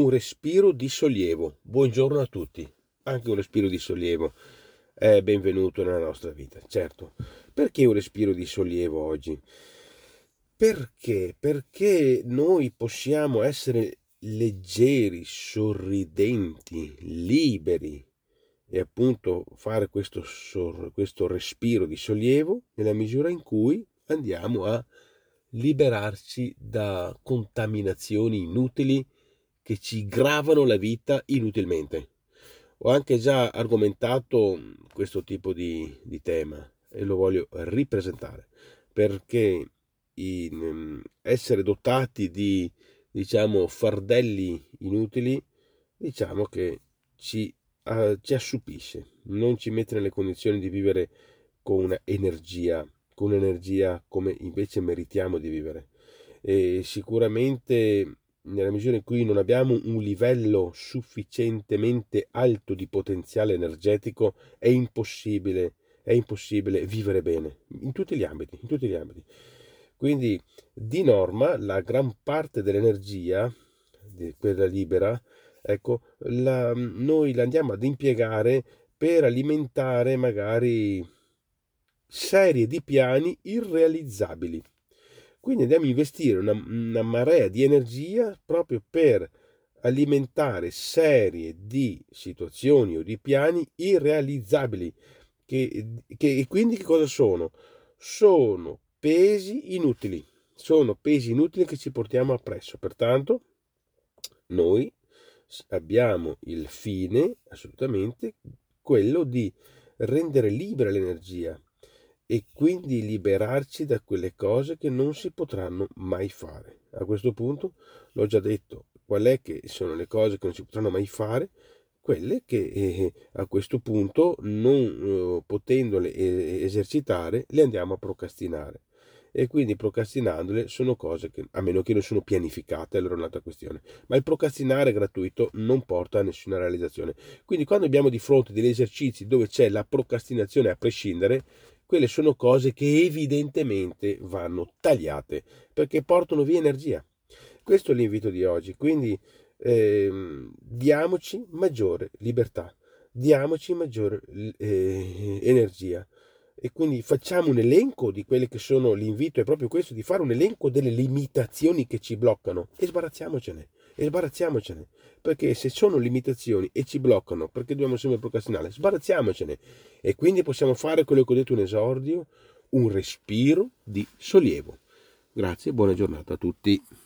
un respiro di sollievo. Buongiorno a tutti. Anche un respiro di sollievo è benvenuto nella nostra vita, certo. Perché un respiro di sollievo oggi? Perché noi possiamo essere leggeri, sorridenti, liberi e appunto fare questo respiro di sollievo nella misura in cui andiamo a liberarci da contaminazioni inutili che ci gravano la vita inutilmente. Ho anche già argomentato questo tipo di tema e lo voglio ripresentare, perché essere dotati di fardelli inutili che ci assupisce, non ci mette nelle condizioni di vivere con energia come invece meritiamo di vivere. E sicuramente nella misura in cui non abbiamo un livello sufficientemente alto di potenziale energetico è impossibile vivere bene in tutti gli ambiti. Quindi di norma la gran parte dell'energia, quella libera, noi la andiamo ad impiegare per alimentare magari serie di piani irrealizzabili. Quindi andiamo a investire una marea di energia proprio per alimentare serie di situazioni o di piani irrealizzabili, e quindi che cosa sono? Sono pesi inutili che ci portiamo appresso. Pertanto noi abbiamo il fine assolutamente quello di rendere libera l'energia e quindi liberarci da quelle cose che non si potranno mai fare. A questo punto l'ho già detto, qual è che sono le cose che non si potranno mai fare? Quelle che a questo punto non potendole esercitare le andiamo a procrastinare. E quindi procrastinandole sono cose che, a meno che non sono pianificate, allora è un'altra questione, ma il procrastinare gratuito non porta a nessuna realizzazione. Quindi quando abbiamo di fronte degli esercizi dove c'è la procrastinazione a prescindere, quelle sono cose che evidentemente vanno tagliate perché portano via energia. Questo è l'invito di oggi, quindi diamoci maggiore libertà, diamoci maggiore energia. E quindi facciamo un elenco di quelle che sono, l'invito è proprio questo, di fare un elenco delle limitazioni che ci bloccano e sbarazziamocene, perché se sono limitazioni e ci bloccano, perché dobbiamo sempre procrastinare? Sbarazziamocene, e quindi possiamo fare quello che ho detto in esordio, un respiro di sollievo. Grazie, buona giornata a tutti.